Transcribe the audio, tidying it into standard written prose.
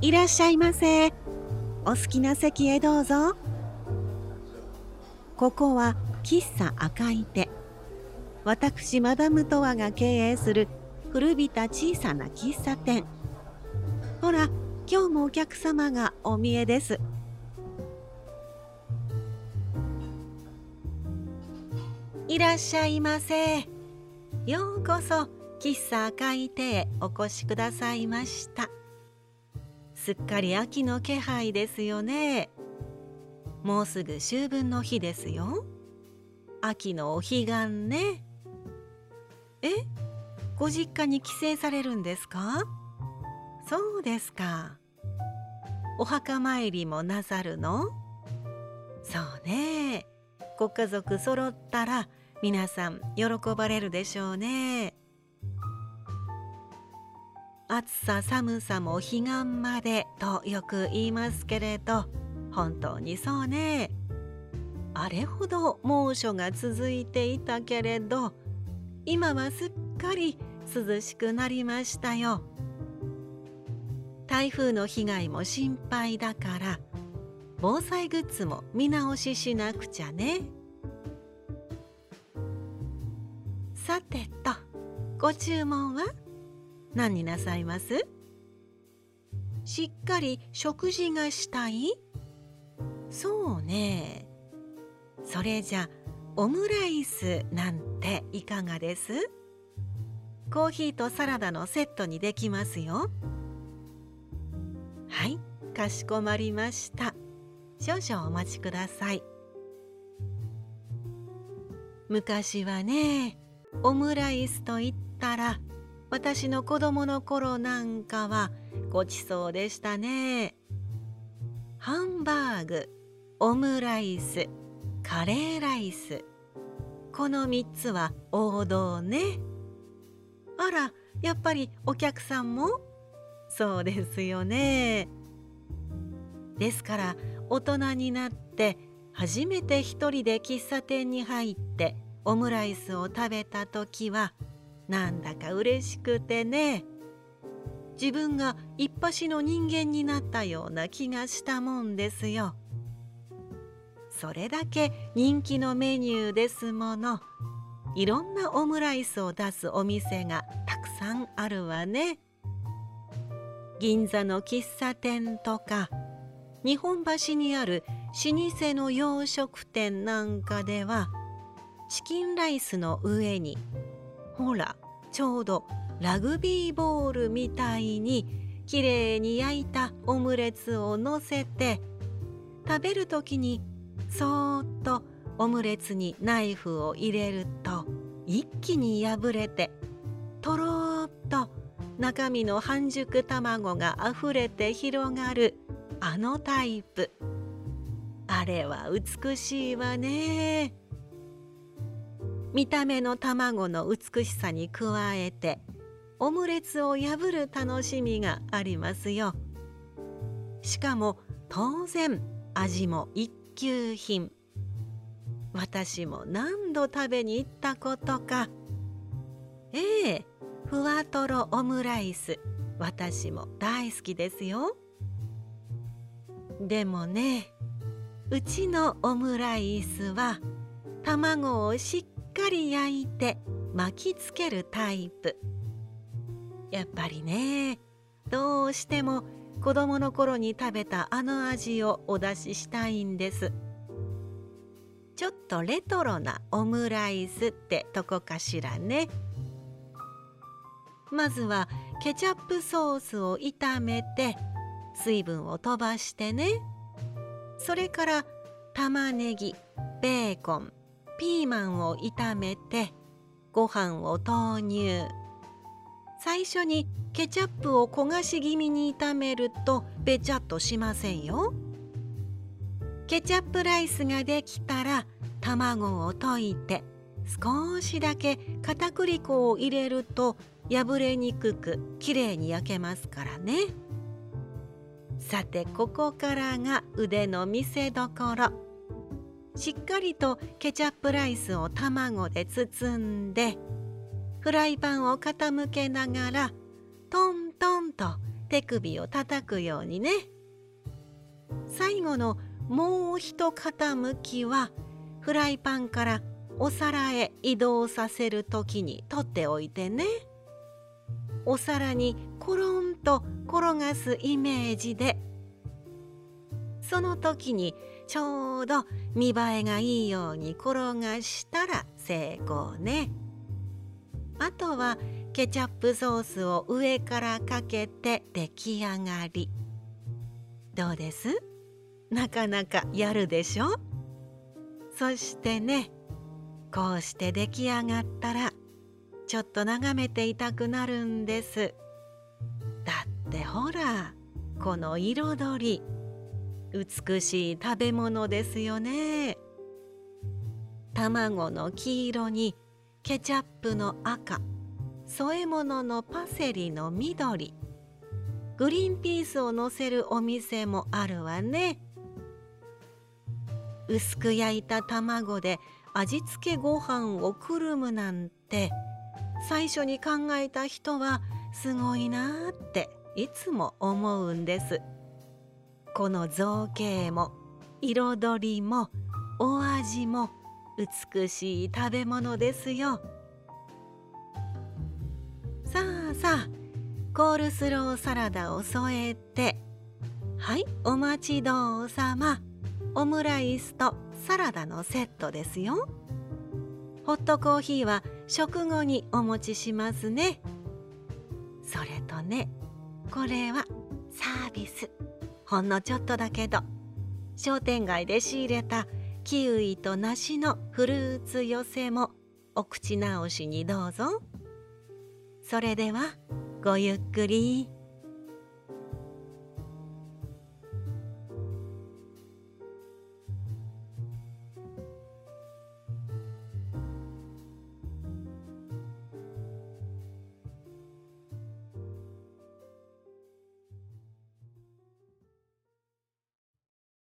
いらっしゃいませ。お好きな席へどうぞ。ここは喫茶赤い手。私マダムトワが経営する古びた小さな喫茶店。ほら、今日もお客様がお見えです。いらっしゃいませ。ようこそ喫茶赤い手へお越しくださいました。すっかり秋の気配ですよね。もうすぐ秋分の日ですよ。秋のお彼岸ね。え、ご実家に帰省されるんですか？そうですか。お墓参りもなさるの？そうね。ご家族揃ったら皆さん喜ばれるでしょうね。暑さ寒さも彼岸までとよく言いますけれど、本当にそうね。あれほど猛暑が続いていたけれど、今はすっかり涼しくなりましたよ。台風の被害も心配だから、防災グッズも見直ししなくちゃね。さてと、ご注文は？何になさいます？しっかり食事がしたい？そうね。それじゃオムライスなんていかがです？コーヒーとサラダのセットにできますよ。はい、かしこまりました。少々お待ちください。昔はね、オムライスといったら、私の子供の頃なんかはごちそうでしたね。ハンバーグ、オムライス、カレーライス。この3つは王道ね。あら、やっぱりお客さんも？そうですよね。ですから大人になって初めて一人で喫茶店に入ってオムライスを食べた時は、なんだか嬉しくてね、自分がいっぱしの人間になったような気がしたもんですよ。それだけ人気のメニューですもの。いろんなオムライスを出すお店がたくさんあるわね。銀座の喫茶店とか、日本橋にある老舗の洋食店なんかでは、チキンライスの上に、ほら、ちょうどラグビーボールみたいにきれいに焼いたオムレツをのせて、食べるときにそーっとオムレツにナイフを入れると一気に破れて、とろーっと中身の半熟卵があふれて広がる、あのタイプ。あれは美しいわね。見た目の卵の美しさに加えて、オムレツを破る楽しみがありますよ。しかも当然味も一級品。私も何度食べに行ったことか。ええ、ふわとろオムライス、私も大好きですよ。でもね、うちのオムライスは卵をしっかり焼いて巻きつけるタイプ。やっぱりね、どうしても子供の頃に食べたあの味をお出ししたいんです。ちょっとレトロなオムライスってとこかしらね。まずはケチャップソースを炒めて水分を飛ばしてね。それから玉ねぎ、ベーコン、ピーマンを炒めてご飯を投入。最初にケチャップを焦がし気味に炒めるとべちゃっとしませんよ。ケチャップライスができたら卵を溶いて少しだけ片栗粉を入れると破れにくくきれいに焼けますからね。さて、ここからが腕の見せどころ。しっかりとケチャップライスを卵で包んで、フライパンを傾けながらトントンと手首を叩くようにね。最後のもう一傾きはフライパンからお皿へ移動させるときに取っておいてね。お皿にコロンと転がすイメージで、その時にちょうど見栄えがいいように転がしたら成功ね。あとはケチャップソースを上からかけて出来上がり。どうです？なかなかやるでしょ？そしてね、こうして出来上がったらちょっと眺めていたくなるんです。だってほら、この彩り、美しい食べ物ですよね。卵の黄色にケチャップの赤、添え物のパセリの緑、グリンピースをのせるお店もあるわね。薄く焼いた卵で味付けご飯をくるむなんて、最初に考えた人はすごいなっていつも思うんです。この造形も彩りもお味も美しい食べ物ですよ。さあさあ、コールスローサラダを添えて、はい、お待ちどうさま、オムライスとサラダのセットですよ。ホットコーヒーは食後にお持ちしますね。それとね、これはサービス。ほんのちょっとだけど、商店街で仕入れたキウイと梨のフルーツ寄せもお口直しにどうぞ。それではごゆっくり。